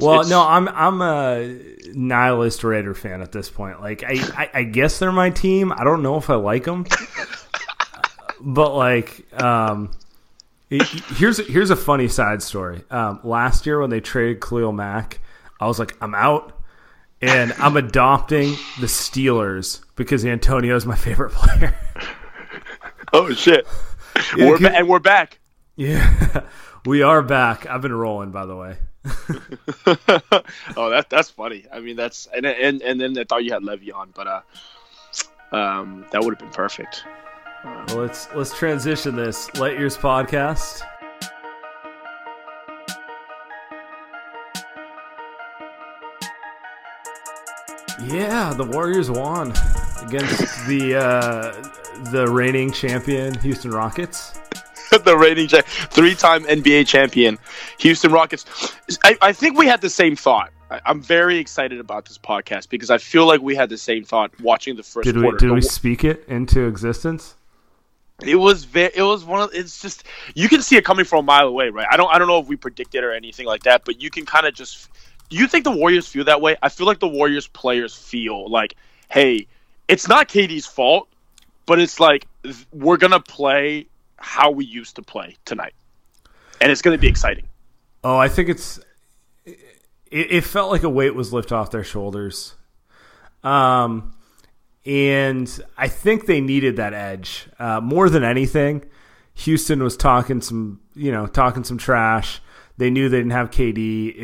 Well, no, I'm a nihilist Raider fan at this point. Like, I guess they're my team. I don't know if I like them, but like, here's a funny side story. Last year when they traded Khalil Mack, I was like, I'm out, and I'm adopting the Steelers because Antonio is my favorite player. Oh shit! Yeah, we're back. Yeah. We are back. I've been rolling, by the way. Oh, that's funny. I mean, that's and then I thought you had Le'Veon, but that would have been perfect. Well, let's transition this Light Years podcast. Yeah, the Warriors won against the reigning champion Houston Rockets. The reigning three-time NBA champion, Houston Rockets. I think we had the same thought. I'm very excited about this podcast because I feel like we had the same thought watching the first quarter. Did we speak it into existence? It's just you can see it coming from a mile away, right? I don't know if we predicted or anything like that, but you can kind of just. Do you think the Warriors feel that way? I feel like the Warriors players feel like, hey, it's not KD's fault, but it's like we're gonna play how we used to play tonight, and it's going to be exciting. Oh, I think it felt like a weight was lifted off their shoulders, and I think they needed that edge more than anything. Houston was talking some trash. They knew they didn't have KD.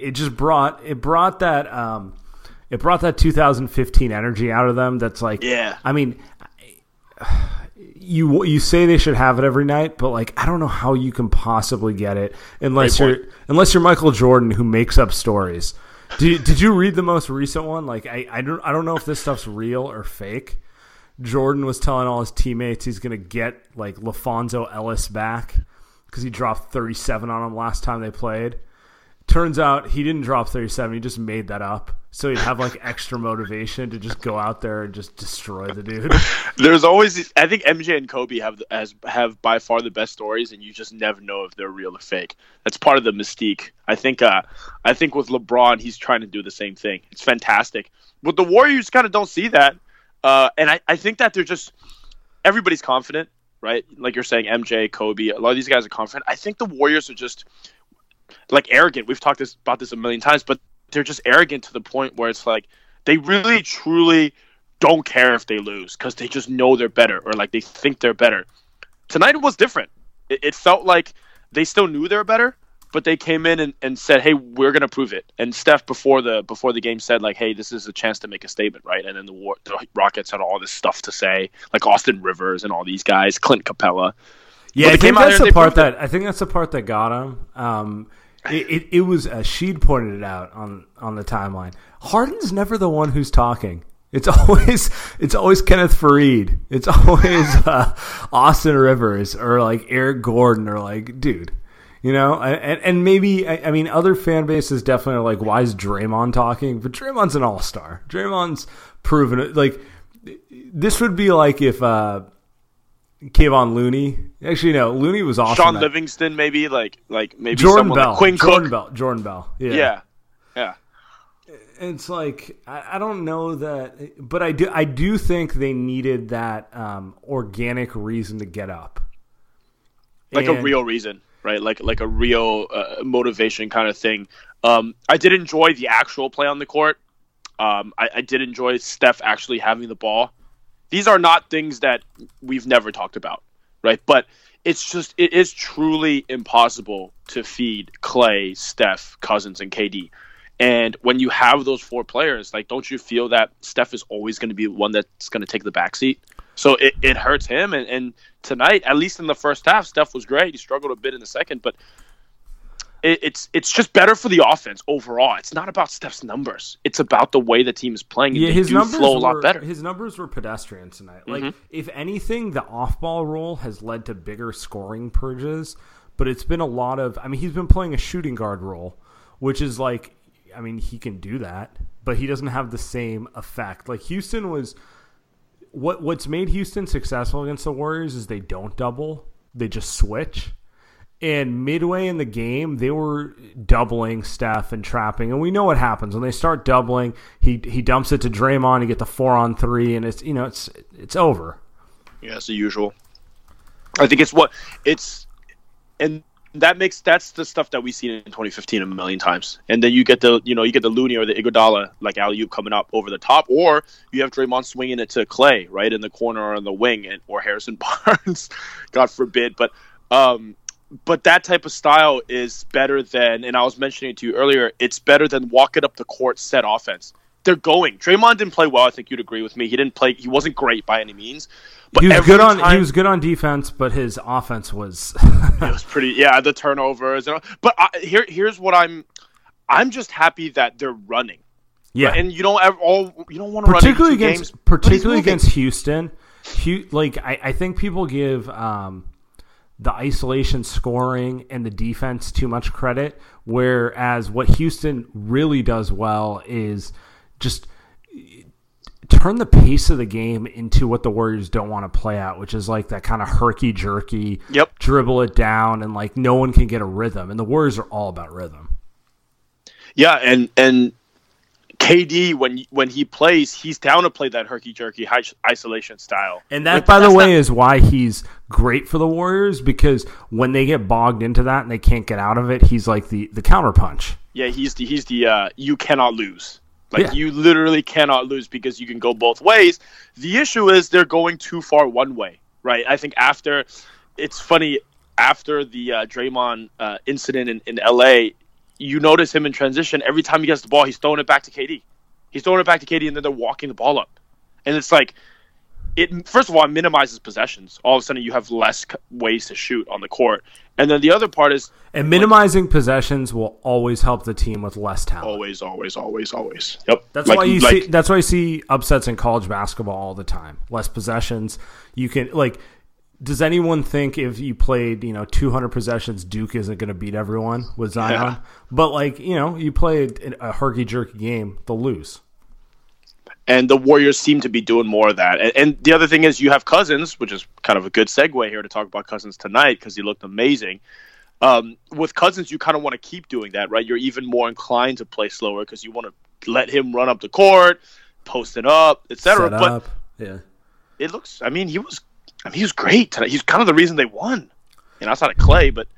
It brought that 2015 energy out of them. That's like, yeah. I mean. You say they should have it every night, but like I don't know how you can possibly get it unless you're Michael Jordan, who makes up stories. Did you read the most recent one? Like I don't know if this stuff's real or fake. Jordan was telling all his teammates he's gonna get like LaPhonso Ellis back because he dropped 37 on him last time they played. Turns out he didn't drop 37; he just made that up. So he'd have like extra motivation to just go out there and just destroy the dude. There's always, I think MJ and Kobe have by far the best stories, and you just never know if they're real or fake. That's part of the mystique. I think with LeBron, he's trying to do the same thing. It's fantastic, but the Warriors kind of don't see that, and I think that they're just everybody's confident, right? Like you're saying, MJ, Kobe, a lot of these guys are confident. I think the Warriors are just like arrogant. We've talked about this a million times, but. They're just arrogant to the point where it's like they really, truly don't care if they lose because they just know they're better or like they think they're better. Tonight it was different. It felt like they still knew they were better, but they came in and said, hey, we're going to prove it. And Steph before the game said like, hey, this is a chance to make a statement, right? And then the Rockets had all this stuff to say, like Austin Rivers and all these guys, Clint Capela. Yeah, I think that's the part that got him. It was she'd pointed it out on the timeline. Harden's never the one who's talking. It's always Kenneth Faried. It's always Austin Rivers or like Eric Gordon or like dude, you know. And maybe I mean other fan bases definitely are like, why is Draymond talking? But Draymond's an all star. Draymond's proven it. Like this would be like if Kevon Looney. Actually, no, Looney was awesome. Sean Livingston, maybe like maybe Jordan someone Bell. Like Quinn Cook. Jordan Bell. Yeah. It's like I don't know that, but I do think they needed that organic reason to get up, like a real reason, right? Like a real motivation kind of thing. I did enjoy the actual play on the court. I did enjoy Steph actually having the ball. These are not things that we've never talked about, right? But it's just it is truly impossible to feed Clay, Steph, Cousins, and KD. And when you have those four players, like, don't you feel that Steph is always going to be one that's going to take the backseat? So it hurts him. And tonight, at least in the first half, Steph was great. He struggled a bit in the second, but it's just better for the offense overall. It's not about Steph's numbers. It's about the way the team is playing. And yeah, his numbers flow a lot better. His numbers were pedestrian tonight. Like, if anything, the off-ball role has led to bigger scoring purges. But it's been a lot of – I mean, he's been playing a shooting guard role, which is like – I mean, he can do that, but he doesn't have the same effect. Like Houston was, what's made Houston successful against the Warriors is they don't double, they just switch. And midway in the game, they were doubling Steph and trapping, and we know what happens when they start doubling. He dumps it to Draymond, you get the 4-on-3, and it's it's over. Yeah, it's the usual. I think it's what it's and. That's the stuff that we've seen in 2015 a million times, and then you get the Looney or the Iguodala like alley-oop coming up over the top, or you have Draymond swinging it to Clay right in the corner or on the wing, and or Harrison Barnes, God forbid. But that type of style is better than, and I was mentioning it to you earlier, it's better than walk it up the court set offense. They're going. Draymond didn't play well. I think you'd agree with me. He didn't play. He wasn't great by any means. But he was good on defense, but his offense was. It was pretty. Yeah, the turnovers. And all. But here's what I'm just happy that they're running. Yeah, right? And you don't want to particularly run into games, particularly against Houston. Like I think people give the isolation scoring and the defense too much credit, whereas what Houston really does well is. Just turn the pace of the game into what the Warriors don't want to play at, which is like that kind of herky-jerky, dribble it down, and like no one can get a rhythm. And the Warriors are all about rhythm. Yeah, and KD, when he plays, he's down to play that herky-jerky isolation style. And that, like, by the way, is why he's great for the Warriors, because when they get bogged into that and they can't get out of it, he's like the counterpunch. Yeah, he's the you cannot lose. Like, you literally cannot lose because you can go both ways. The issue is they're going too far one way, right? I think after the Draymond incident in L.A., you notice him in transition. Every time he gets the ball, he's throwing it back to KD. And then they're walking the ball up. And it's like, first of all, it minimizes possessions. All of a sudden, you have less ways to shoot on the court. And then the other part is... And minimizing possessions will always help the team with less talent. Always. Yep. That's why you see upsets in college basketball all the time. Less possessions. You can... Like, does anyone think if you played, 200 possessions, Duke isn't going to beat everyone with Zion? Yeah. But, you play a herky-jerky game, they'll lose. And the Warriors seem to be doing more of that. And the other thing is you have Cousins, which is kind of a good segue here to talk about Cousins tonight because he looked amazing. With Cousins, you kind of want to keep doing that, right? You're even more inclined to play slower because you want to let him run up the court, post it up, et cetera. It looks – he was great tonight. He's kind of the reason they won. And outside of Clay, but,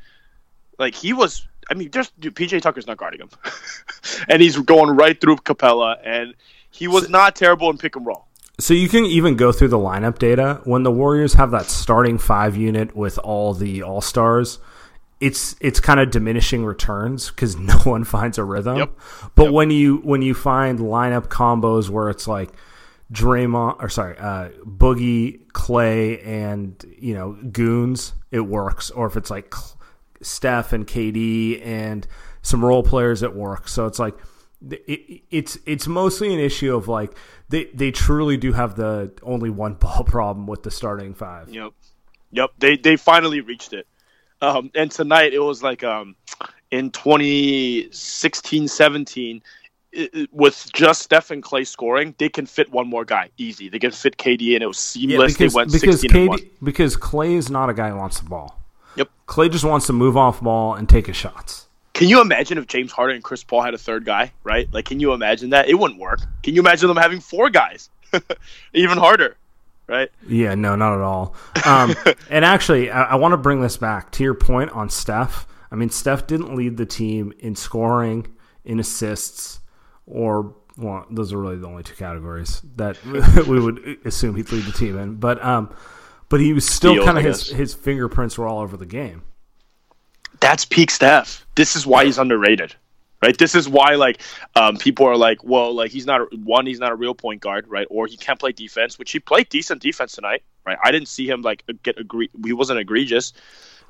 he was – P.J. Tucker's not guarding him. And he's going right through Capela and – He was not terrible in pick and roll. So you can even go through the lineup data. When the Warriors have that starting five unit with all the all-stars, it's kind of diminishing returns because no one finds a rhythm. But when you find lineup combos where it's like Boogie, Clay, and Goons, it works. Or if it's like Steph and KD and some role players at work. So it's like it's mostly an issue of like they truly do have the only one ball problem with the starting five. Yep. They finally reached it. And tonight it was like in 2016-17 with just Steph and Clay scoring, they can fit one more guy easy. They can fit KD, and it was seamless. Yeah, because, they went 16-1. Because Clay is not a guy who wants the ball. Yep. Clay just wants to move off ball and take his shots. Can you imagine if James Harden and Chris Paul had a third guy, right? Like, can you imagine that? It wouldn't work. Can you imagine them having four guys? Even harder, right? Yeah, no, not at all. And actually, I want to bring this back to your point on Steph. I mean, Steph didn't lead the team in scoring, in assists, or well, those are really the only two categories that we would assume he'd lead the team in. But he was still kind of his fingerprints were all over the game. That's peak Steph. This is why he's underrated, right? This is why people are like, well, like he's not a real point guard, right? Or he can't play defense, which he played decent defense tonight, right? I didn't see him he wasn't egregious.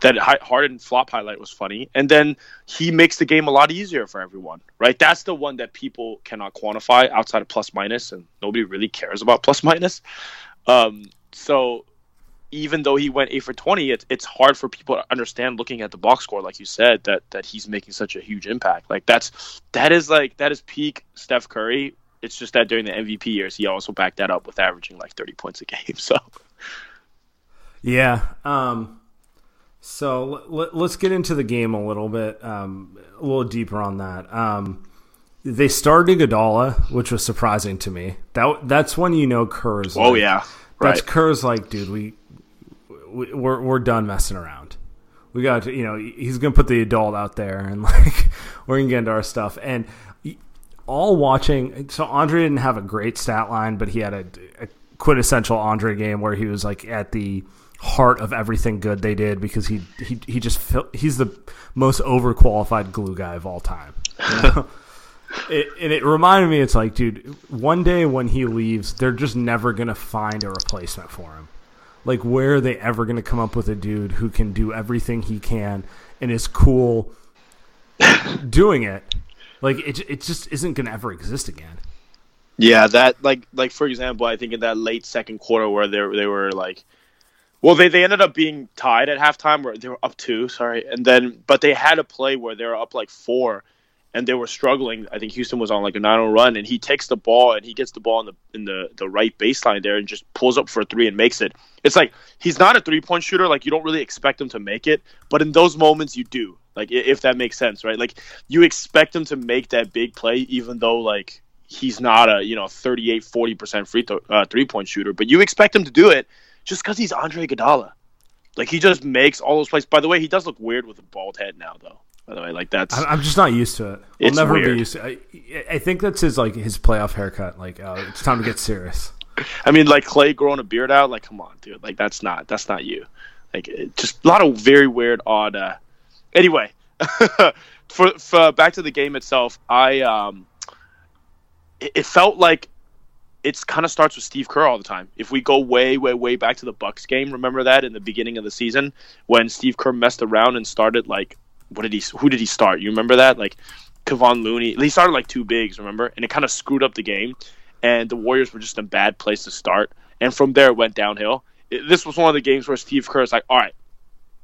That Harden flop highlight was funny, and then he makes the game a lot easier for everyone, right? That's the one that people cannot quantify outside of plus minus, and nobody really cares about plus minus. So even though he went 8 for 20, it's hard for people to understand looking at the box score, like you said, that he's making such a huge impact. Like that is peak Steph Curry. It's just that during the MVP years, he also backed that up with averaging like 30 points a game. So yeah. So let's get into the game a little bit, a little deeper on that. They started Iguodala, which was surprising to me. That's when you know Kerr's. Oh, like, yeah. Right. That's Kerr's like, dude, we're done messing around. We got to, he's going to put the adult out there and like we're going to get into our stuff. And all watching, so Andre didn't have a great stat line, but he had a quintessential Andre game where he was like at the heart of everything good they did because he just he's the most overqualified glue guy of all time. You know? And it reminded me, it's like, dude, one day when he leaves, they're just never going to find a replacement for him. Like, where are they ever going to come up with a dude who can do everything he can and is cool doing it? Like, it just isn't going to ever exist again. Yeah, that like for example, I think in that late second quarter where they were like, well, they ended up being tied at halftime, or they were up 2, sorry, and then but they had a play where they were up like 4. And they were struggling. I think Houston was on like a 9-0 run, and he takes the ball and he gets the ball in the right baseline there and just pulls up for a three and makes it. It's like he's not a three-point shooter. Like, you don't really expect him to make it, but in those moments you do. Like, if that makes sense, right? Like, you expect him to make that big play even though like he's not a 38-40% three-point shooter, but you expect him to do it just because he's Andre Iguodala. Like, he just makes all those plays. By the way, he does look weird with a bald head now though. By the way, like I'm just not used to it. It's never weird. Be used to it. I think that's his playoff haircut. Like, it's time to get serious. I mean, like Clay growing a beard out. Like, come on, dude. Like, that's not you. Like, just a lot of very weird, odd. Anyway, for back to the game itself, it felt like it kind of starts with Steve Kerr all the time. If we go way, way, way back to the Bucks game, remember that in the beginning of the season when Steve Kerr messed around and started like. Who did he start? You remember that? Like Kevon Looney. He started like two bigs, remember? And it kind of screwed up the game. And the Warriors were just in a bad place to start. And from there, it went downhill. This was one of the games where Steve Kerr is like, all right,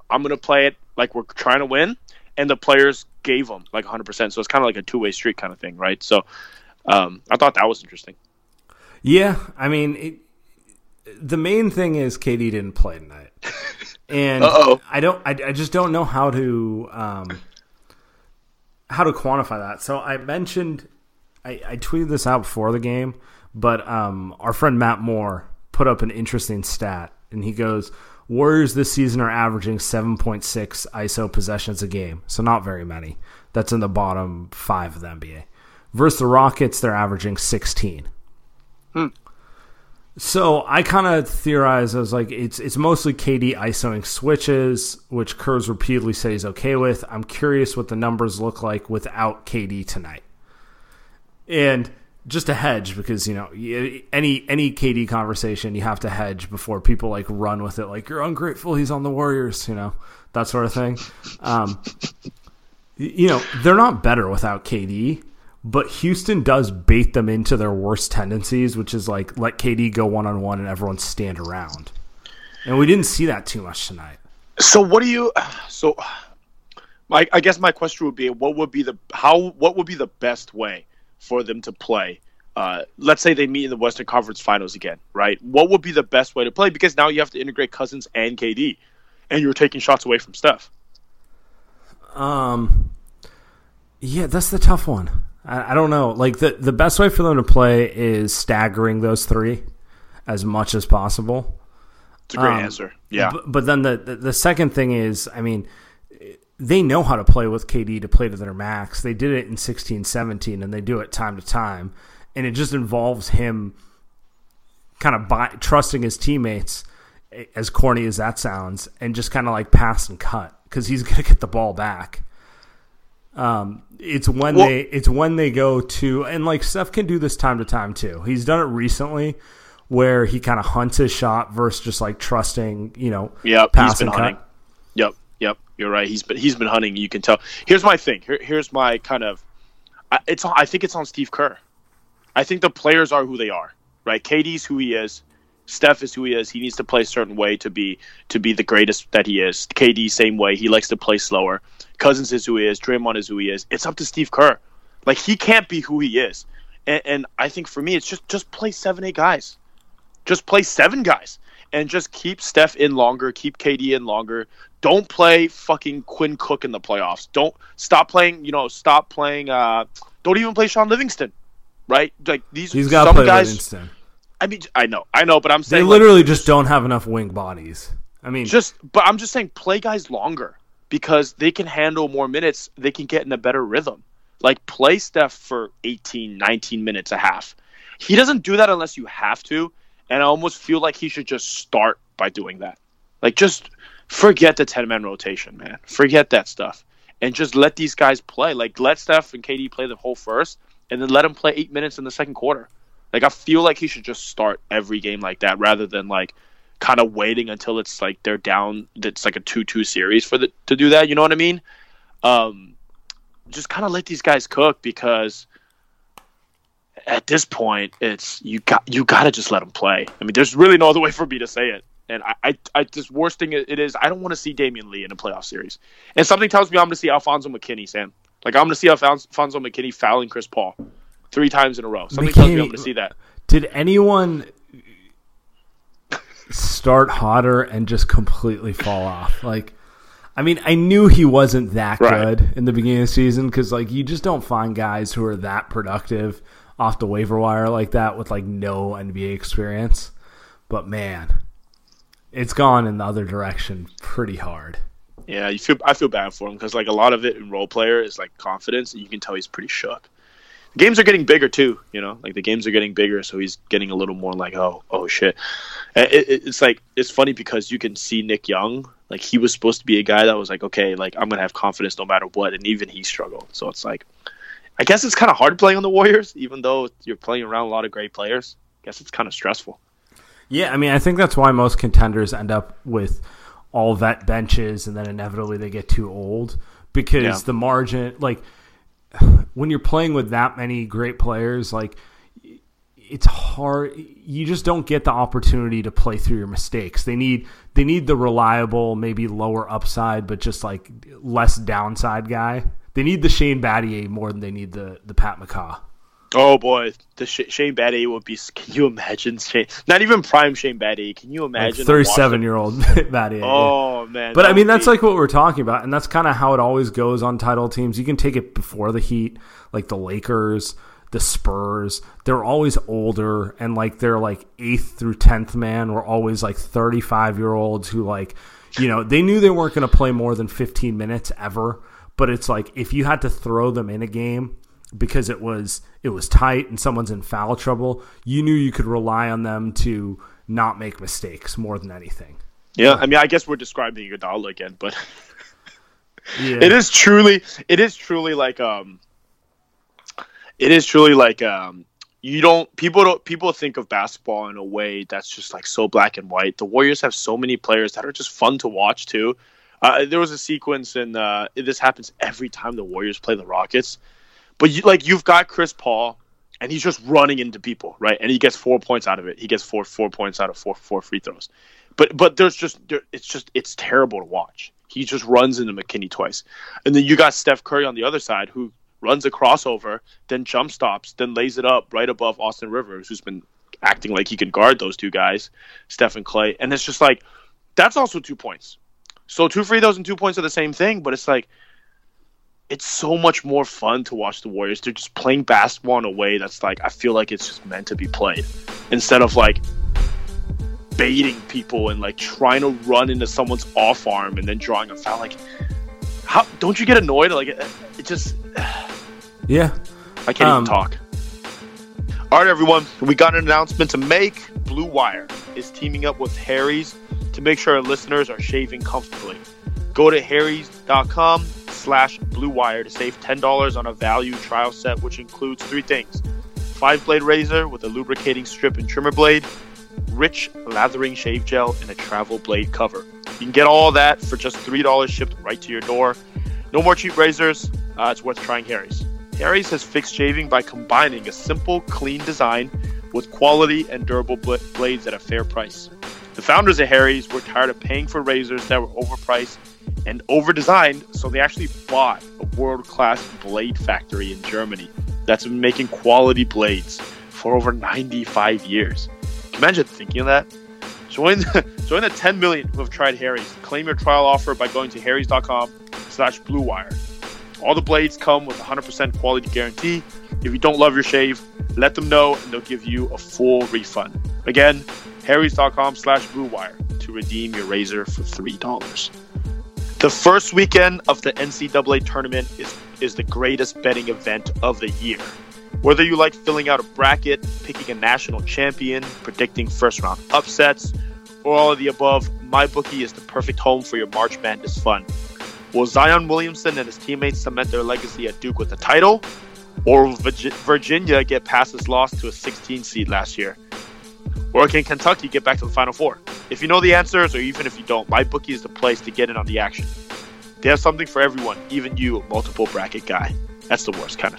I'm going to play it like we're trying to win. And the players gave him like 100%. So it's kind of like a two-way street kind of thing, right? So I thought that was interesting. Yeah. I mean, the main thing is KD didn't play tonight. And uh-oh. I just don't know how to quantify that. So I mentioned, I tweeted this out before the game, but our friend Matt Moore put up an interesting stat, and he goes, Warriors this season are averaging 7.6 ISO possessions a game, so not very many. That's in the bottom 5 of the NBA. Versus the Rockets, they're averaging 16. So I kind of theorized, I was like, it's mostly KD isoing switches, which Kerr's repeatedly said he's okay with. I'm curious what the numbers look like without KD tonight. And just a hedge because, any KD conversation you have to hedge before people like run with it. Like, you're ungrateful, he's on the Warriors, that sort of thing. You know, they're not better without KD, but Houston does bait them into their worst tendencies, which is like let KD go one-on-one and everyone stand around. And we didn't see that too much tonight. So what do you – so I guess my question would be what would be the best way for them to play? Let's say they meet in the Western Conference Finals again, right? What would be the best way to play? Because now you have to integrate Cousins and KD, and you're taking shots away from Steph. Yeah, that's the tough one. I don't know. Like the best way for them to play is staggering those three as much as possible. It's a great answer. Yeah. But then the second thing is, I mean, they know how to play with KD to play to their max. They did it in 16-17, and they do it time to time. And it just involves him kind of trusting his teammates, as corny as that sounds, and just kind of like pass and cut because he's going to get the ball back. It's when they go to – and like Steph can do this time to time too. He's done it recently where he kind of hunts his shot versus just like trusting, you know, pass and hunting. Cut. Yep. You're right. He's been hunting. You can tell. Here's my thing. Here's my kind of – I think it's on Steve Kerr. I think the players are who they are, right? KD's who he is. Steph is who he is. He needs to play a certain way to be the greatest that he is. KD, same way. He likes to play slower. Cousins is who he is. Draymond is who he is. It's up to Steve Kerr. Like, he can't be who he is. And I think for me, it's just play 7-8 guys. Just play 7 guys. And just keep Steph in longer. Keep KD in longer. Don't play fucking Quinn Cook in the playoffs. Don't stop playing. Don't even play Sean Livingston, right? Like, he's got to play guys, Livingston. I mean, I know, but I'm saying they literally just don't have enough wing bodies. I mean, but I'm just saying play guys longer because they can handle more minutes. They can get in a better rhythm. Like, play Steph for 18, 19 minutes a half. He doesn't do that unless you have to, and I almost feel like he should just start by doing that. Like, just forget the 10-man rotation, man. Forget that stuff, and just let these guys play. Like, let Steph and KD play the whole first, and then let them play 8 minutes in the second quarter. Like, I feel like he should just start every game like that rather than, like, kind of waiting until it's, like, they're down. It's, like, a 2-2 series to do that. You know what I mean? Just kind of let these guys cook because at this point, it's you got to just let them play. I mean, there's really no other way for me to say it. And I just worst thing it is I don't want to see Damian Lee in a playoff series. And something tells me I'm going to see Alfonzo McKinnie, Sam. Like, I'm going to see Alfonzo McKinnie fouling Chris Paul 3 times in a row. Something tells me I'm going to see that. Did anyone start hotter and just completely fall off? Like, I mean, I knew he wasn't that good in the beginning of the season because, like, you just don't find guys who are that productive off the waiver wire like that with, like, no NBA experience. But, man, it's gone in the other direction pretty hard. Yeah, I feel bad for him because, like, a lot of it in role player is, like, confidence, and you can tell he's pretty shook. Games are getting bigger too, you know. Like, the games are getting bigger, so he's getting a little more like, oh shit. It's like, it's funny because you can see Nick Young. Like, he was supposed to be a guy that was like, okay, like, I'm gonna have confidence no matter what, and even he struggled. So it's like, I guess it's kind of hard playing on the Warriors, even though you're playing around a lot of great players. I guess it's kind of stressful. Yeah, I mean, I think that's why most contenders end up with all vet benches, and then inevitably they get too old because the margin, like, when you're playing with that many great players, like, it's hard. You just don't get the opportunity to play through your mistakes. They need the reliable, maybe lower upside, but just like less downside guy. They need the Shane Battier more than they need the Pat McCaw. Oh boy, the Shane Battier would be. Can you imagine Shane? Not even prime Shane Battier. Can you imagine? Like 37-year-old Battier. Oh man! But I mean, that's like what we're talking about, and that's kind of how it always goes on title teams. You can take it before the Heat, like the Lakers, the Spurs. They're always older, and like they're like 8th through 10th man were always like 35-year-olds who, like, you know, they knew they weren't going to play more than 15 minutes ever. But it's like if you had to throw them in a game because it was tight and someone's in foul trouble, you knew you could rely on them to not make mistakes more than anything. Yeah, I mean, I guess we're describing Iguodala again, but it is truly like people think of basketball in a way that's just like so black and white. The Warriors have so many players that are just fun to watch too. There was a sequence, and this happens every time the Warriors play the Rockets. But you've got Chris Paul, and he's just running into people, right? And he gets 4 points out of it. He gets four points out of four free throws. But there's it's terrible to watch. He just runs into McKinnie twice, and then you got Steph Curry on the other side who runs a crossover, then jump stops, then lays it up right above Austin Rivers, who's been acting like he can guard those two guys, Steph and Clay. And it's just like, that's also 2 points. So 2 free throws and 2 points are the same thing, but it's like, it's so much more fun to watch the Warriors. They're just playing basketball in a way that's like, I feel like it's just meant to be played, instead of like baiting people and like trying to run into someone's off arm and then drawing a foul. Like, how don't you get annoyed? Like, it just, yeah, I can't even talk. All right, everyone, we got an announcement to make. Blue Wire is teaming up with Harry's to make sure our listeners are shaving comfortably. Go to harrys.com/Blue Wire to save $10 on a value trial set, which includes 3 things: 5-blade razor with a lubricating strip and trimmer blade, rich lathering shave gel, and a travel blade cover. You can get all that for just $3 shipped right to your door. No more cheap razors. It's worth trying Harry's. Harry's has fixed shaving by combining a simple, clean design with quality and durable blades at a fair price. The founders of Harry's were tired of paying for razors that were overpriced and overdesigned, so they actually bought a world-class blade factory in Germany that's been making quality blades for over 95 years. Can you imagine thinking of that? Join the 10 million who have tried Harry's. Claim your trial offer by going to harrys.com/Blue Wire. All the blades come with 100% quality guarantee. If you don't love your shave, let them know and they'll give you a full refund. Again, harrys.com/Blue Wire to redeem your razor for $3. The first weekend of the NCAA tournament is the greatest betting event of the year. Whether you like filling out a bracket, picking a national champion, predicting first-round upsets, or all of the above, MyBookie is the perfect home for your March Madness fun. Will Zion Williamson and his teammates cement their legacy at Duke with a title? Or will Virginia get past its loss to a 16 seed last year? Or can Kentucky get back to the Final Four? If you know the answers, or even if you don't, MyBookie is the place to get in on the action. They have something for everyone, even you, multiple bracket guy. That's the worst kind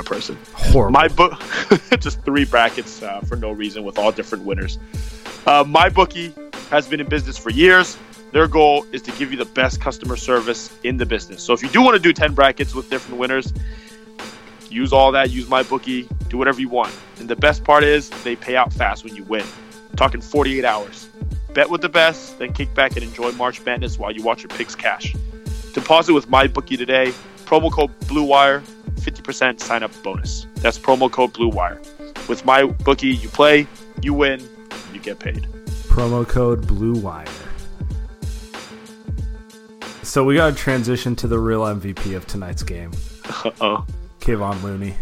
of person. Horrible. Just 3 brackets for no reason with all different winners. MyBookie has been in business for years. Their goal is to give you the best customer service in the business. So if you do want to do 10 brackets with different winners, use all that. Use MyBookie. Do whatever you want. And the best part is they pay out fast when you win. I'm talking 48 hours. Bet with the best, then kick back and enjoy March Madness while you watch your picks cash. Deposit with MyBookie today. Promo code BlueWire, 50% sign-up bonus. That's promo code BlueWire. With MyBookie, you play, you win, you get paid. Promo code BlueWire. So we got to transition to the real MVP of tonight's game. Uh-oh. Kevon Looney.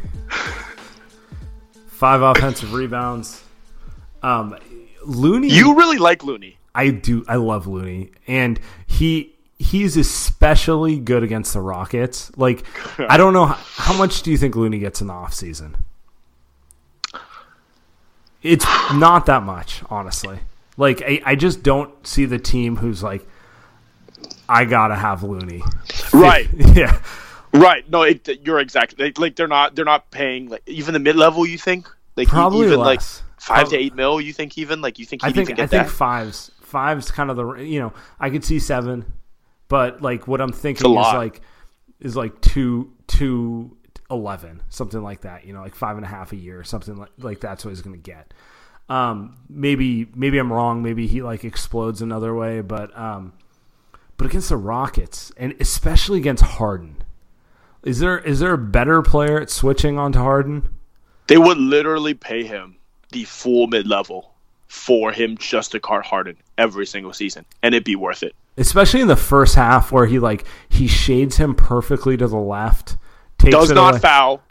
5 offensive rebounds. Looney. You really like Looney. I do. I love Looney. And he's especially good against the Rockets. Like, I don't know. How much do you think Looney gets in the offseason? It's not that much, honestly. Like, I just don't see the team who's like, I gotta have Looney. Right. Yeah. Right. No, you're exactly like they're not paying like even the mid level. You think like probably even less. Like 5 to 8 mil. You think even like you think he needs to get that. I think five's kind of the I could see 7, but like what I'm thinking is like 2 to 11 something like that. You know, like 5.5 a year or something like that's what he's gonna get. Maybe I'm wrong. Maybe he like explodes another way, but against the Rockets, and especially against Harden, is there a better player at switching onto Harden? They would literally pay him the full mid-level for him just to guard Harden every single season, and it'd be worth it. Especially in the first half where he shades him perfectly to the left, does not foul,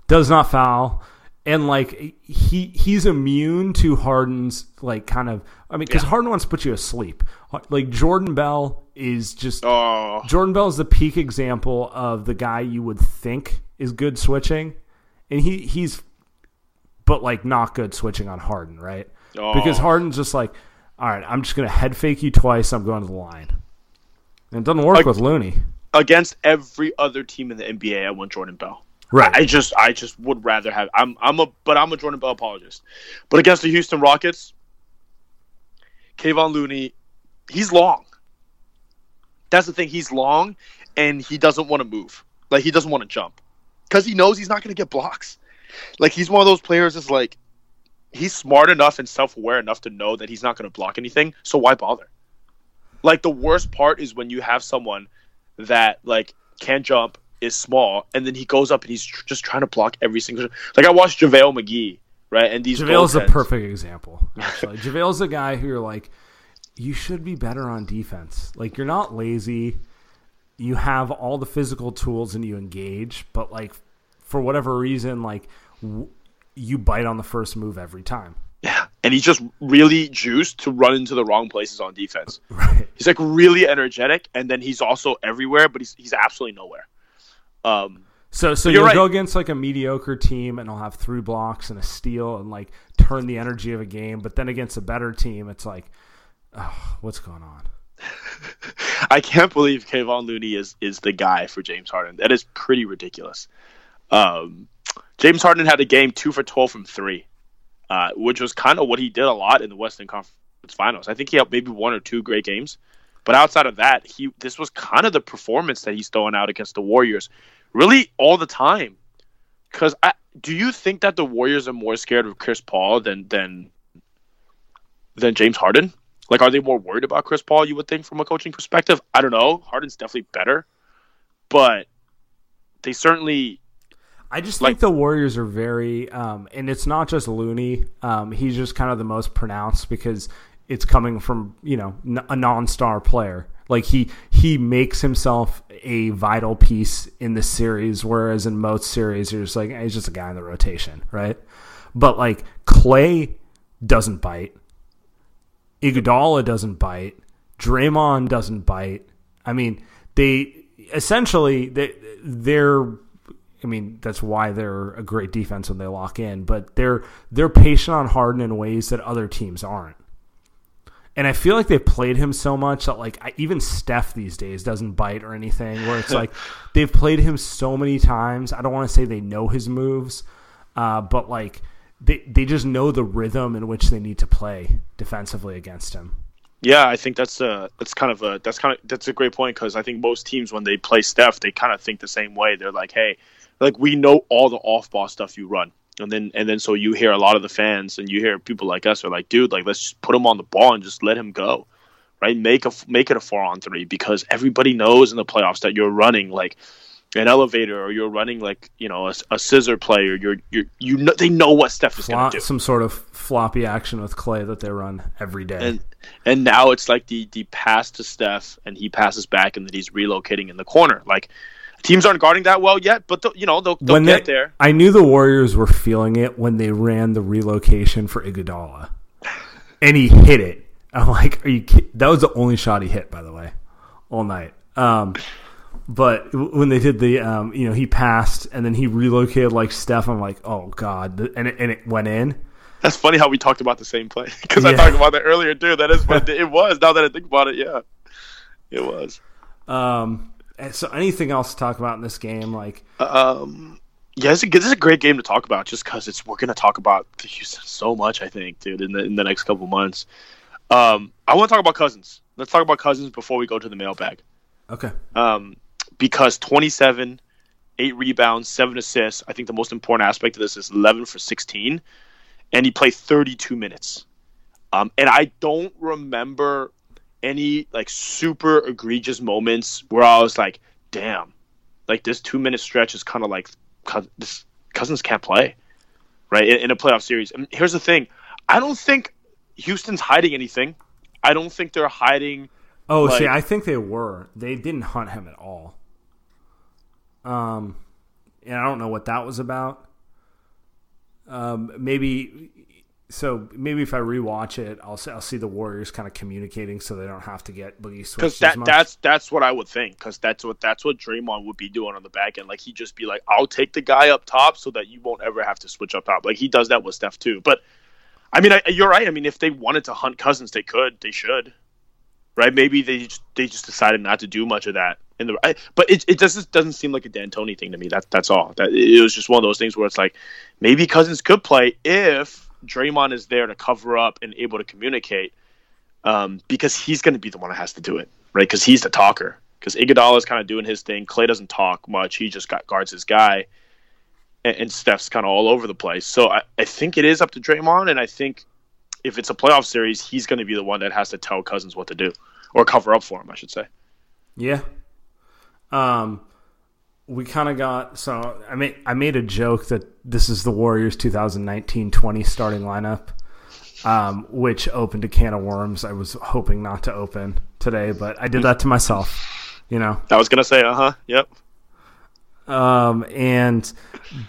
and like he's immune to Harden's like kind of Harden wants to put you asleep. Like Jordan Bell is just Jordan Bell is the peak example of the guy you would think is good switching, and he's but like not good switching on Harden, right? Because Harden's just like, all right, I'm just gonna head fake you twice. I'm going to the line. And it doesn't work with Looney. Against every other team in the NBA, I want Jordan Bell. Right. I just would rather have. I'm a Jordan Bell apologist. But against the Houston Rockets, Kevon Looney, he's long. That's the thing. He's long, and he doesn't want to move. Like, he doesn't want to jump because he knows he's not going to get blocks. Like, he's one of those players that's like, he's smart enough and self-aware enough to know that he's not going to block anything. So why bother? Like, the worst part is when you have someone that, like, can't jump, is small, and then he goes up and he's just trying to block every single. Like, I watched JaVale McGee, right? And these JaVale's a perfect example, actually. JaVale's a guy who you're like, you should be better on defense. Like, you're not lazy. You have all the physical tools and you engage, but, like, for whatever reason, like, you bite on the first move every time. Yeah, and he's just really juiced to run into the wrong places on defense. Right. He's, like, really energetic, and then he's also everywhere, but he's absolutely nowhere. So you'll go against, like, a mediocre team, and he'll have 3 blocks and a steal and, like, turn the energy of a game. But then against a better team, it's like, oh, what's going on? I can't believe Kevon Looney is the guy for James Harden. That is pretty ridiculous. James Harden had a game 2 for 12 from 3, which was kind of what he did a lot in the Western Conference Finals. I think he had maybe 1 or 2 great games, but outside of that, this was kind of the performance that he's throwing out against the Warriors, really all the time. Because do you think that the Warriors are more scared of Chris Paul than James Harden? Like, are they more worried about Chris Paul, you would think, from a coaching perspective? I don't know. Harden's definitely better, but they certainly. I just think the Warriors are very, and it's not just Looney. He's just kind of the most pronounced because it's coming from, you know, a non-star player. Like, he makes himself a vital piece in this series, whereas in most series you're just like, hey, he's just a guy in the rotation, right? But, like, Clay doesn't bite. Iguodala doesn't bite. Draymond doesn't bite. I mean, they're. I mean, that's why they're a great defense when they lock in, but they're patient on Harden in ways that other teams aren't. And I feel like they played him so much that, like, even Steph these days doesn't bite or anything, where it's like they've played him so many times. I don't want to say they know his moves, but, like, they just know the rhythm in which they need to play defensively against him. Yeah, I think that's a great point, because I think most teams, when they play Steph, they kind of think the same way. They're like, hey, like, we know all the off-ball stuff you run. And then so you hear a lot of the fans and you hear people like us are like, dude, like, let's just put him on the ball and just let him go, right? Make it a 4-on-3, because everybody knows in the playoffs that you're running, like, an elevator, or you're running, like, you know, a scissor play, or you know, they know what Steph is going to do. Some sort of floppy action with Clay that they run every day. And now it's like the pass to Steph, and he passes back, and then he's relocating in the corner. Like, teams aren't guarding that well yet, but they'll get there. I knew the Warriors were feeling it when they ran the relocation for Iguodala, and he hit it. I'm like, are you kidding? That was the only shot he hit, by the way, all night. But when they did the, you know, he passed and then he relocated like Steph. I'm like, oh god, and it went in. That's funny how we talked about the same play, because yeah. I talked about that earlier too. That is what it was. Now that I think about it, yeah, it was. So anything else to talk about in this game? Like, yeah, this is a great game to talk about, just because we're going to talk about Houston so much, I think, dude, in the next couple months. I want to talk about Cousins. Let's talk about Cousins before we go to the mailbag. Okay. Because 27, 8 rebounds, 7 assists. I think the most important aspect of this is 11 for 16. And he played 32 minutes. And I don't remember any, like, super egregious moments where I was like, damn, like, this 2-minute stretch is kind of like, Cousins can't play, right, in a playoff series. And here's the thing. I don't think Houston's hiding anything. I don't think they're hiding. Oh, like, see, I think they were. They didn't hunt him at all. And I don't know what that was about. Maybe if I rewatch it, I'll see the Warriors kind of communicating so they don't have to get boogie switched as much. That's what I would think, because that's what Draymond would be doing on the back end. Like, he'd just be like, I'll take the guy up top so that you won't ever have to switch up top. Like, he does that with Steph too. But I mean, you're right. I mean, if they wanted to hunt Cousins, they could. They should. right? Maybe they just decided not to do much of that. But it just doesn't seem like a D'Antoni thing to me. That's all. It was just one of those things where it's like, maybe Cousins could play if Draymond is there to cover up and able to communicate, because he's going to be the one that has to do it, right? Because he's the talker. Because Iguodala is kind of doing his thing. Clay doesn't talk much. He just guards his guy. And Steph's kind of all over the place. So I think it is up to Draymond, and I think if it's a playoff series, he's going to be the one that has to tell Cousins what to do, or cover up for him, I should say. Yeah. We kind of got – so I made a joke that this is the Warriors 2019-20 starting lineup, which opened a can of worms I was hoping not to open today, but I did that to myself, you know. I was going to say, yep.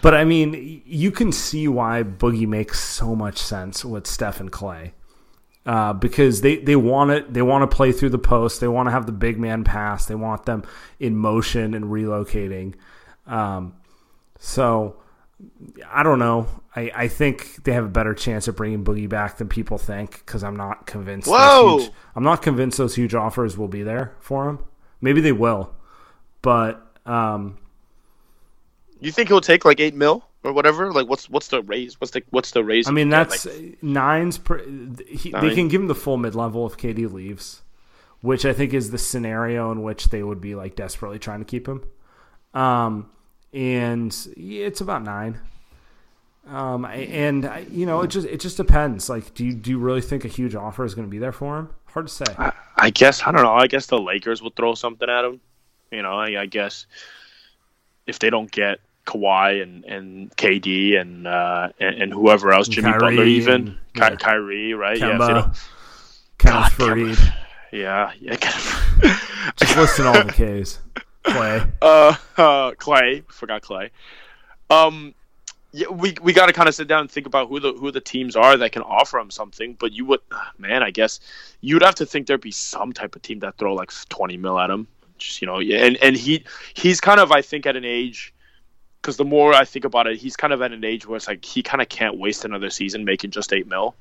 But I mean, you can see why Boogie makes so much sense with Steph and Clay, because they want it. They want to play through the post. They want to have the big man pass. They want them in motion and relocating. So I don't know. I think they have a better chance of bringing Boogie back than people think, because I'm not convinced. I'm not convinced those huge offers will be there for him. Maybe they will, but you think he'll take like $8 million or whatever? Like what's the raise? What's the raise? I mean, that's like, nine. They can give him the full mid-level if KD leaves, which I think is the scenario in which they would be like desperately trying to keep him. And it's about $9 million. It just depends. Like, do you really think a huge offer is going to be there for him? Hard to say. I guess, I don't know. I guess the Lakers will throw something at him. You know, I guess if they don't get Kawhi and KD and whoever else, Jimmy Kyrie, Butler, even Kyrie, right? Kemba, Kenneth Faried. Yeah. Just listing all the K's. Clay, forgot Clay. We got to kind of sit down and think about who the teams are that can offer him something. But you would, man, I guess you'd have to think there'd be some type of team that throw like $20 million at him. Just, you know, and he's kind of, I think, at an age, because the more I think about it, he's kind of at an age where it's like he kind of can't waste another season making just $8 million,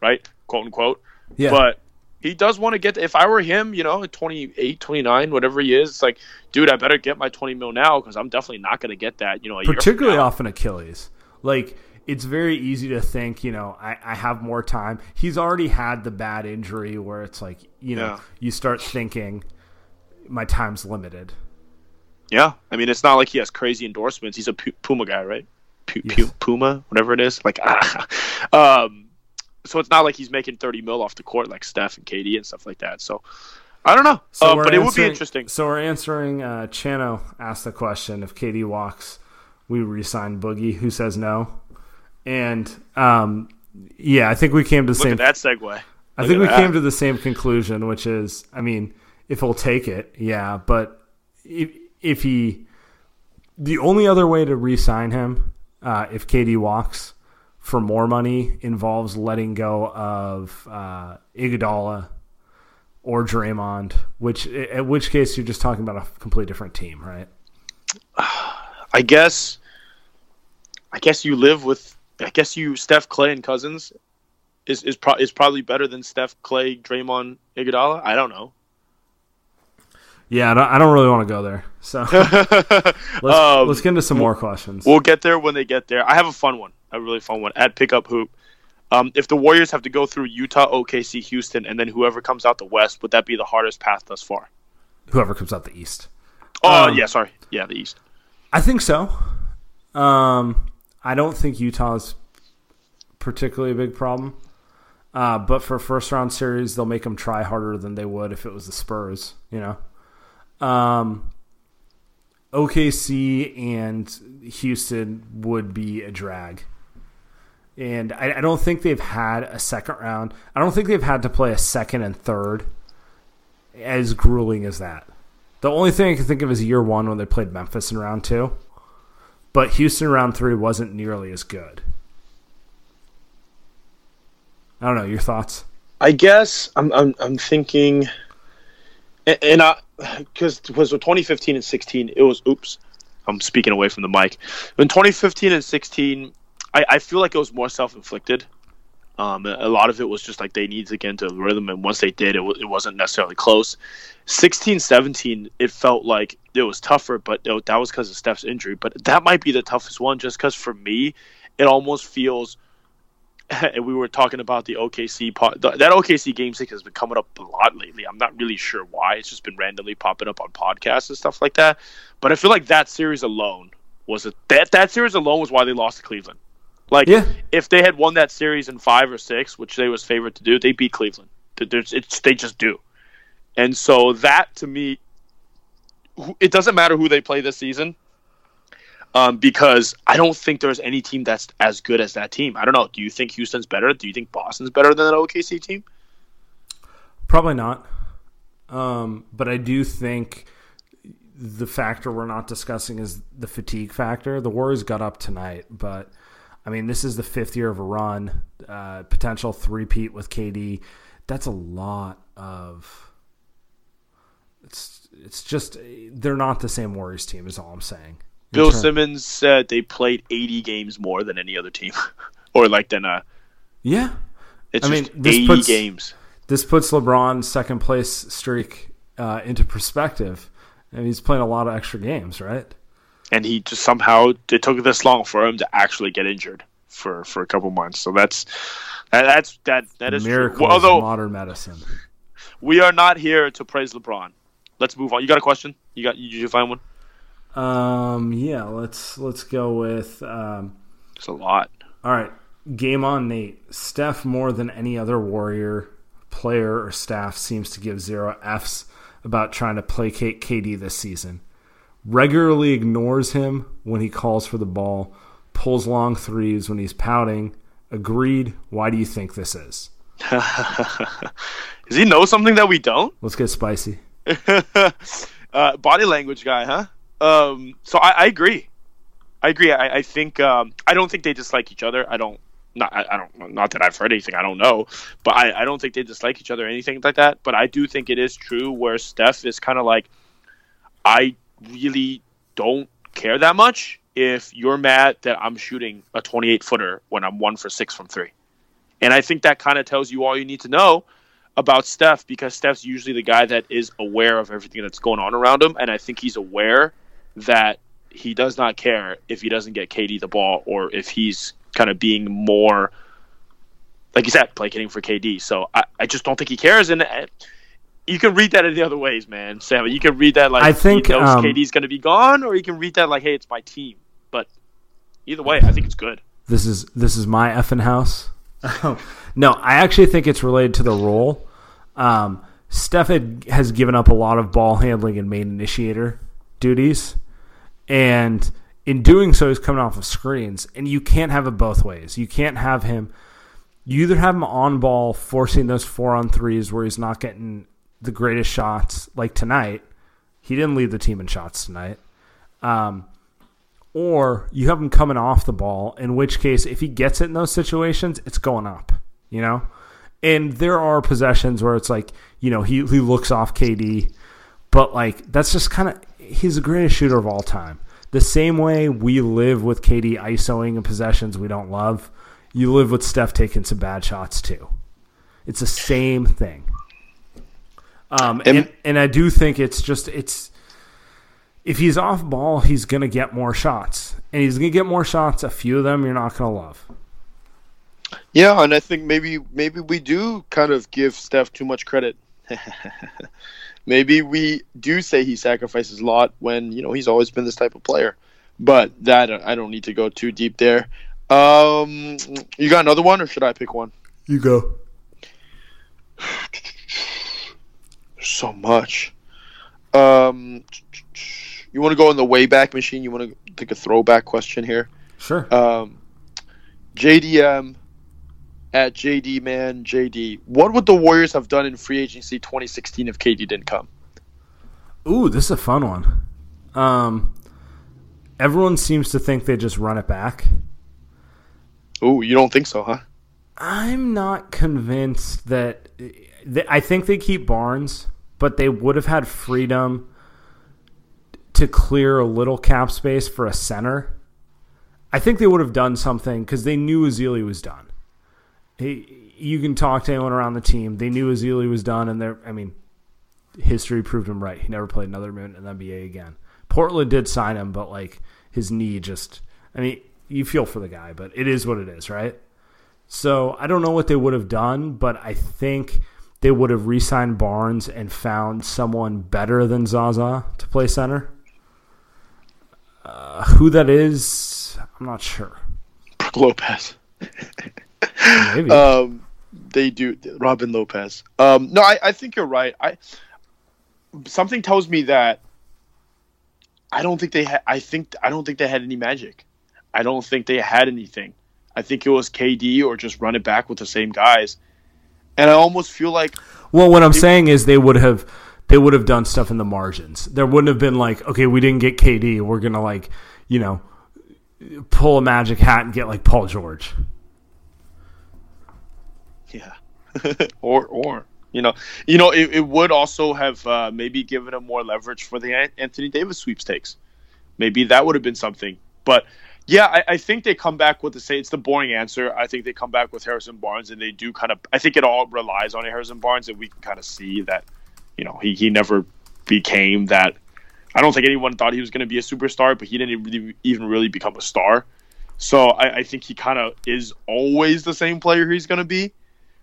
right, quote unquote. Yeah. But he does want to get, if I were him, you know, 28, 29, whatever he is, it's like, dude, I better get my $20 million now, because I'm definitely not going to get that, you know, particularly off an Achilles. Like, it's very easy to think, you know, I have more time. He's already had the bad injury where it's like, you know, you start thinking, my time's limited. Yeah. I mean, it's not like he has crazy endorsements. He's a Puma guy, right? Yes. Puma, whatever it is. Like, so it's not like he's making $30 million off the court like Steph and KD and stuff like that. So I don't know, but it would be interesting. So we're answering, Chano asked the question, if KD walks, we re-sign Boogie. Who says no? And, I think we came to the same. Look at that segue. I think we came to the same conclusion, which is, I mean, if he'll take it, yeah. But if he – the only other way to re-sign him, if KD walks for more money, involves letting go of Iguodala or Draymond, in which case you're just talking about a completely different team, right? I guess you live with – I guess you – Steph, Clay, and Cousins is probably better than Steph, Clay, Draymond, Iguodala. I don't know. Yeah, I don't really want to go there. So let's get into some more questions. We'll get there when they get there. I have a really fun one, at Pickup Hoop. If the Warriors have to go through Utah, OKC, Houston, and then whoever comes out the West, would that be the hardest path thus far? Whoever comes out the East. Oh, Yeah, the East. I think so. I don't think Utah's particularly a big problem. But for first-round series, they'll make them try harder than they would if it was the Spurs, you know. OKC and Houston would be a drag. And I don't think they've had a second round. I don't think they've had to play a second and third as grueling as that. The only thing I can think of is year one when they played Memphis in round two. But Houston round three wasn't nearly as good. I don't know, your thoughts. I guess I'm thinking, and because it was 2015 and 16, it was oops. I'm speaking away from the mic. In 2015 and 16, I feel like it was more self-inflicted. A lot of it was just like they needed to get into the rhythm, and once they did, it wasn't necessarily close. 16-17, it felt like it was tougher, but that was because of Steph's injury. But that might be the toughest one, just because for me, it almost feels. And we were talking about the OKC pod. That OKC Game 6 has been coming up a lot lately. I'm not really sure why. It's just been randomly popping up on podcasts and stuff like that. But I feel like that series alone was that series alone was why they lost to Cleveland. Like, yeah. If they had won that series in 5 or 6, which they was favored to do, they beat Cleveland. They just do. And so that, to me, it doesn't matter who they play this season. Because I don't think there's any team that's as good as that team. I don't know. Do you think Houston's better? Do you think Boston's better than that OKC team? Probably not. But I do think the factor we're not discussing is the fatigue factor. The Warriors got up tonight, but, I mean, this is the fifth year of a run. Potential three-peat with KD. That's a lot of – it's just – they're not the same Warriors team is all I'm saying. Bill Simmons said they played 80 games more than any other team, or like than a. Yeah, it's I mean, just this 80 puts, games. This puts LeBron's second place streak into perspective, and he's playing a lot of extra games, right? And he just somehow it took this long for him to actually get injured for a couple months. So that's miracle of modern medicine. We are not here to praise LeBron. Let's move on. You got a question? Did you find one? Yeah, let's go with it's a lot. All right. Game on, Nate. Steph, more than any other Warrior player or staff, seems to give zero F's about trying to placate KD this season. Regularly ignores him when he calls for the ball, pulls long threes when he's pouting. Agreed. Why do you think this is? Does he know something that we don't? Let's get spicy. Body language guy, huh? So I agree. I think I don't think they dislike each other. I don't. Not that I've heard anything. I don't know, but I don't think they dislike each other or anything like that. But I do think it is true where Steph is kind of like, I really don't care that much if you're mad that I'm shooting a 28-footer when I'm 1 for 6 from three, and I think that kind of tells you all you need to know about Steph, because Steph's usually the guy that is aware of everything that's going on around him, and I think he's aware that he does not care if he doesn't get KD the ball, or if he's kind of being more, like you said, placating for KD. So I just don't think he cares. And you can read that in the other ways, man, Sam. You can read that like I think, he knows KD's going to be gone, or you can read that like, hey, it's my team. But either way, I think it's good. This is my effing house. No, I actually think it's related to the role. Steph has given up a lot of ball handling and main initiator duties. And in doing so, he's coming off of screens. And you can't have it both ways. You can't have him. You either have him on ball, forcing those 4-on-3s where he's not getting the greatest shots, like tonight. He didn't lead the team in shots tonight. Or you have him coming off the ball, in which case, if he gets it in those situations, it's going up, you know? And there are possessions where it's like, you know, he looks off KD. But, like, that's just kind of – he's the greatest shooter of all time. The same way we live with KD isoing and possessions we don't love, you live with Steph taking some bad shots too. It's the same thing. And I do think it's just – it's if he's off ball, he's going to get more shots. And he's going to get more shots. A few of them you're not going to love. Yeah, and I think maybe we do kind of give Steph too much credit. Maybe we do say he sacrifices a lot when, you know, he's always been this type of player. But that I don't need to go too deep there. You got another one, or should I pick one? You go. There's so much. You want to go in the Wayback Machine? You want to take a throwback question here? Sure. JDM at JD Man JD. What would the Warriors have done in free agency 2016 if KD didn't come? Ooh, this is a fun one. Everyone seems to think they just run it back. Ooh, you don't think so, huh? I'm not convinced that. I think they keep Barnes, but they would have had freedom to clear a little cap space for a center. I think they would have done something because they knew Ezeli was done. you can talk to anyone around the team. They knew Ezeli was done, and history proved him right. He never played another minute in the NBA again. Portland did sign him, but his knee just – you feel for the guy, but it is what it is, right? So I don't know what they would have done, but I think they would have re-signed Barnes and found someone better than Zaza to play center. Who that is, I'm not sure. Brook Lopez. Maybe. They do. Robin Lopez. No, I think you're right. Something tells me that I don't think they had. I don't think they had any magic. I don't think they had anything. I think it was KD or just run it back with the same guys. And I almost feel like. Well, what I'm saying is they would have done stuff in the margins. There wouldn't have been okay, we didn't get KD. We're gonna pull a magic hat and get Paul George. Yeah, or it would also have maybe given him more leverage for the Anthony Davis sweepstakes. Maybe that would have been something. But yeah, I think they come back with it's the boring answer. I think they come back with Harrison Barnes, and they do kind of. I think it all relies on Harrison Barnes, and we can kind of see that he never became that. I don't think anyone thought he was going to be a superstar, but he didn't even really become a star. So I think he kind of is always the same player he's going to be.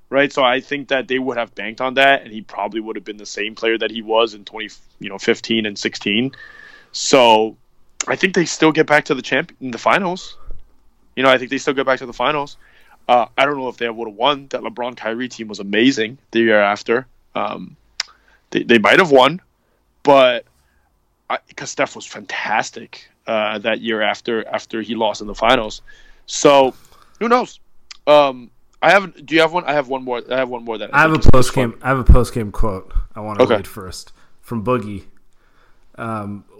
Right, so I think that they would have banked on that, and he probably would have been the same player that he was in 2015 and 2016. So I think they still get back to the finals. I think they still get back to the finals. I don't know if they would have won. That LeBron Kyrie team was amazing the year after. They might have won, but because Steph was fantastic that year after he lost in the finals. So who knows? I haven't. Do you have one? I have one more. I have a post game quote. I want to read first from Boogie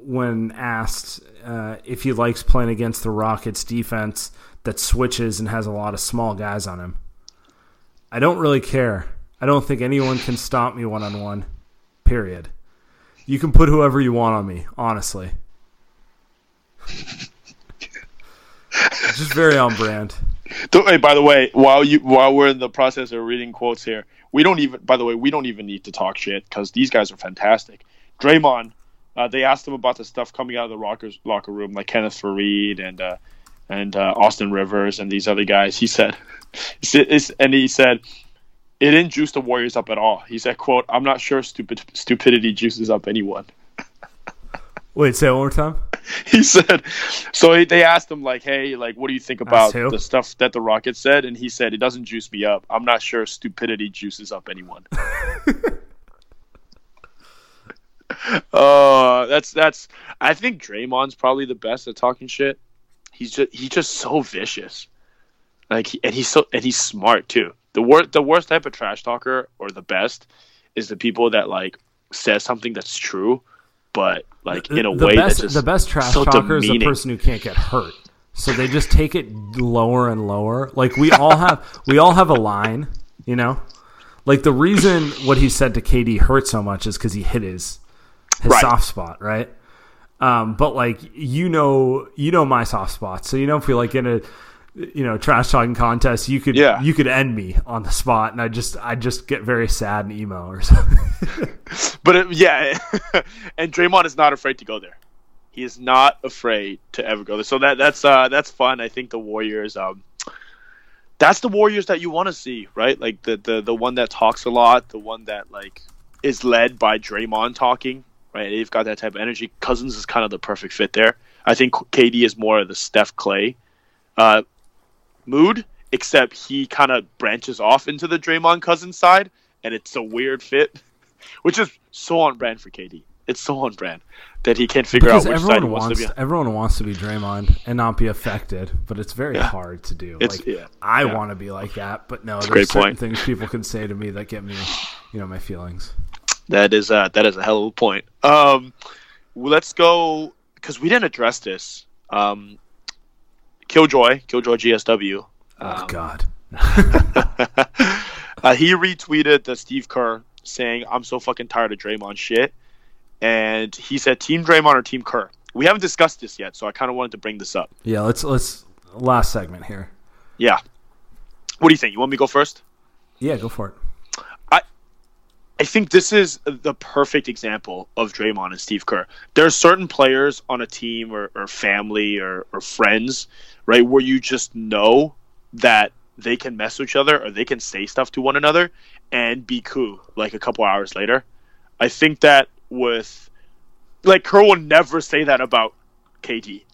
when asked if he likes playing against the Rockets defense that switches and has a lot of small guys on him. I don't really care. I don't think anyone can stop me one-on-one. Period. You can put whoever you want on me. Honestly, it's just very on brand. Hey, by the way, while we're in the process of reading quotes here, we don't even need to talk shit because these guys are fantastic. Draymond, they asked him about the stuff coming out of the Rockers locker room, like Kenneth Faried and Austin Rivers and these other guys. He said it didn't juice the Warriors up at all. He said, "quote I'm not sure stupidity juices up anyone." Wait, say it one more time. He said, so they asked him, hey, what do you think about the stuff that the Rockets said? And he said, it doesn't juice me up. I'm not sure stupidity juices up anyone. That's. I think Draymond's probably the best at talking shit. He's just so vicious. He's smart too. The worst type of trash talker, or the best, is the people that says something that's true. But in a way that's just so demeaning. The best trash talker is the person who can't get hurt, so they just take it lower and lower. We all have a line, The reason what he said to KD hurt so much is because he hit his soft spot, right? But you know my soft spot, so if we in a trash talking contest, you could end me on the spot, and I just get very sad and emo or something. And Draymond is not afraid to go there. He is not afraid to ever go there. So that's fun. I think the Warriors, that's the Warriors that you want to see, right? The one that talks a lot, the one that is led by Draymond talking, right? They've got that type of energy. Cousins is kind of the perfect fit there. I think KD is more of the Steph Clay mood, except he kind of branches off into the Draymond Cousins side, and it's a weird fit, which is so on brand for KD. It's so on brand that he can't figure out which side he wants to be on. Everyone wants to be Draymond and not be affected, but it's very hard to do. I want to be like that, but no, there's certain things people can say to me that get me, my feelings. That is a hell of a point. Let's go, because we didn't address this. Killjoy GSW. Oh, God. He retweeted the Steve Kerr saying, I'm so fucking tired of Draymond shit. And he said, Team Draymond or Team Kerr? We haven't discussed this yet, so I kind of wanted to bring this up. Yeah, let's last segment here. Yeah. What do you think? You want me to go first? Yeah, go for it. I think this is the perfect example of Draymond and Steve Kerr. There are certain players on a team or family or friends, right, where you just know that they can mess with each other or they can say stuff to one another and be cool, like, a couple hours later. I think that with – like, Kerr will never say that about KD,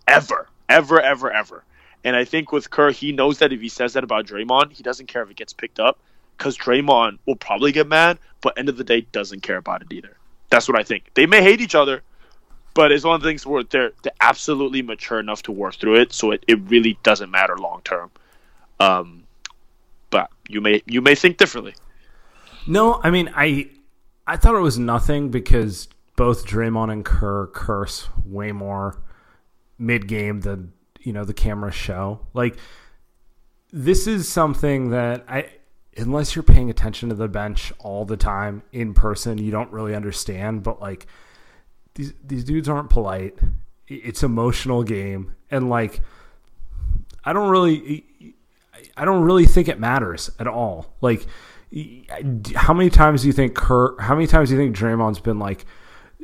ever. And I think with Kerr, he knows that if he says that about Draymond, he doesn't care if it gets picked up because Draymond will probably get mad, but end of the day doesn't care about it either. That's what I think. They may hate each other, but it's one of the things where they're absolutely mature enough to work through it, so it really doesn't matter long term. But you may think differently. No, I mean, I thought it was nothing because both Draymond and Kerr curse way more mid-game than, you know, the camera show. Like, this is something that unless you're paying attention to the bench all the time in person, you don't really understand. But, like, these dudes aren't polite. It's an emotional game. And, like, I don't really think it matters at all. Like, how many times do you think Draymond's been like,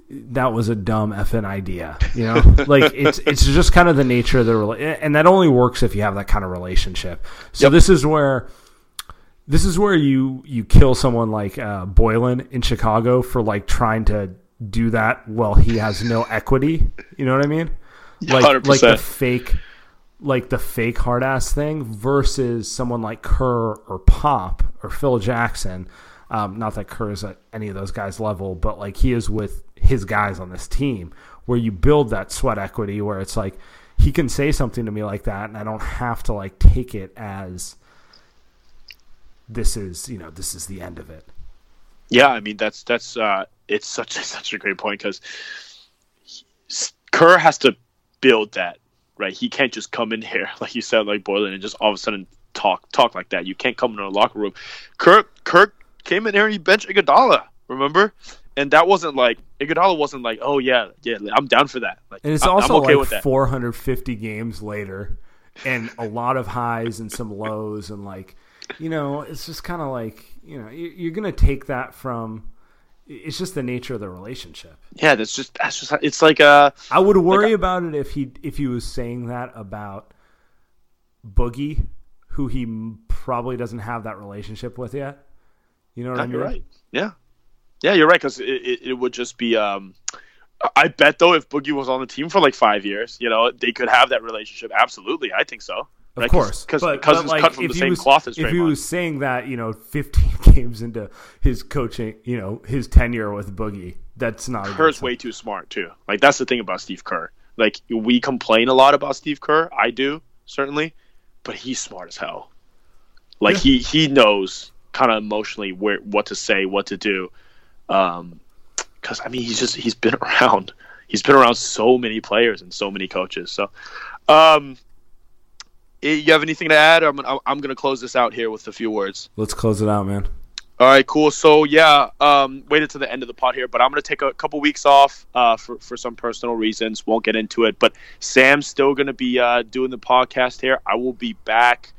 that was a dumb effing idea, you know? Like, it's just kind of the nature of the relationship, and that only works if you have that kind of relationship. So yep. This is where you kill someone like Boylan in Chicago for, like, trying to do that while he has no equity. You know what I mean? Like, 100%. Like the fake hard ass thing versus someone like Kerr or Pop or Phil Jackson. Not that Kerr is at any of those guys' level, but, like, he is with his guys on this team where you build that sweat equity where it's like, he can say something to me like that and I don't have to, like, take it as this is the end of it. Yeah. I mean, that's it's such a great point because Kerr has to build that. Right, he can't just come in here, like you said, like Boylan, and just all of a sudden talk like that. You can't come into a locker room. Kirk came in here and he benched Iguodala, remember? And that wasn't like Iguodala wasn't like, oh yeah, I'm down for that. Like, and it's also I'm okay like with that. 450 games later, and a lot of highs and some lows, and, like, you know, it's just kind of like, you know, you're gonna take that from. It's just the nature of the relationship. Yeah, that's just it's like a. I would worry about it if he was saying that about Boogie, who he probably doesn't have that relationship with yet. You know what I mean? You're right. Yeah, you're right because it would just be. I bet though, if Boogie was on the team for like 5 years, you know, they could have that relationship. Absolutely, I think so. Of course, because Cousins cut from the same cloth as Draymond. If he was saying that, you know, 15 games into his coaching, you know, his tenure with Boogie, that's not. Kerr's way too smart too. Like, that's the thing about Steve Kerr. Like, we complain a lot about Steve Kerr. I do, certainly, but he's smart as hell. Like, yeah. he knows kind of emotionally where what to say, what to do. Because I mean, he's been around. He's been around so many players and so many coaches. So, You have anything to add? I'm going to close this out here with a few words. Let's close it out, man. All right, cool. So, yeah, waited to the end of the pod here, but I'm going to take a couple weeks off for some personal reasons. Won't get into it, but Sam's still going to be doing the podcast here. I will be back,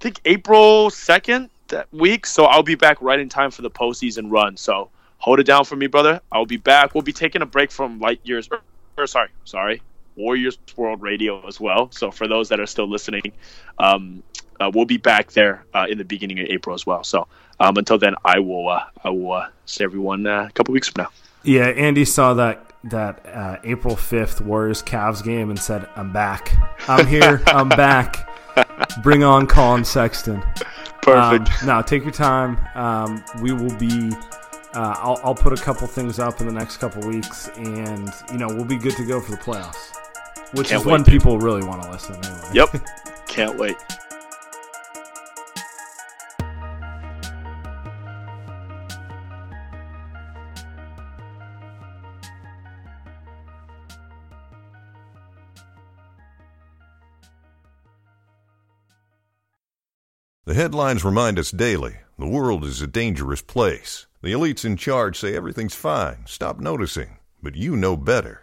I think, April 2nd that week, so I'll be back right in time for the postseason run. So hold it down for me, brother. I'll be back. We'll be taking a break from Light Years. Sorry. Warriors World Radio as well. So for those that are still listening, we'll be back there in the beginning of April as well. So until then, I will see everyone a couple weeks from now. Yeah, Andy saw that April 5th Warriors-Cavs game and said, I'm back. I'm here. I'm back. Bring on Colin Sexton. Perfect. Now take your time. We will be... I'll put a couple things up in the next couple weeks, and, you know, we'll be good to go for the playoffs, which Can't is wait, when dude. People really want to listen anyway. Yep. Can't wait. The headlines remind us daily, the world is a dangerous place. The elites in charge say everything's fine, stop noticing, but you know better.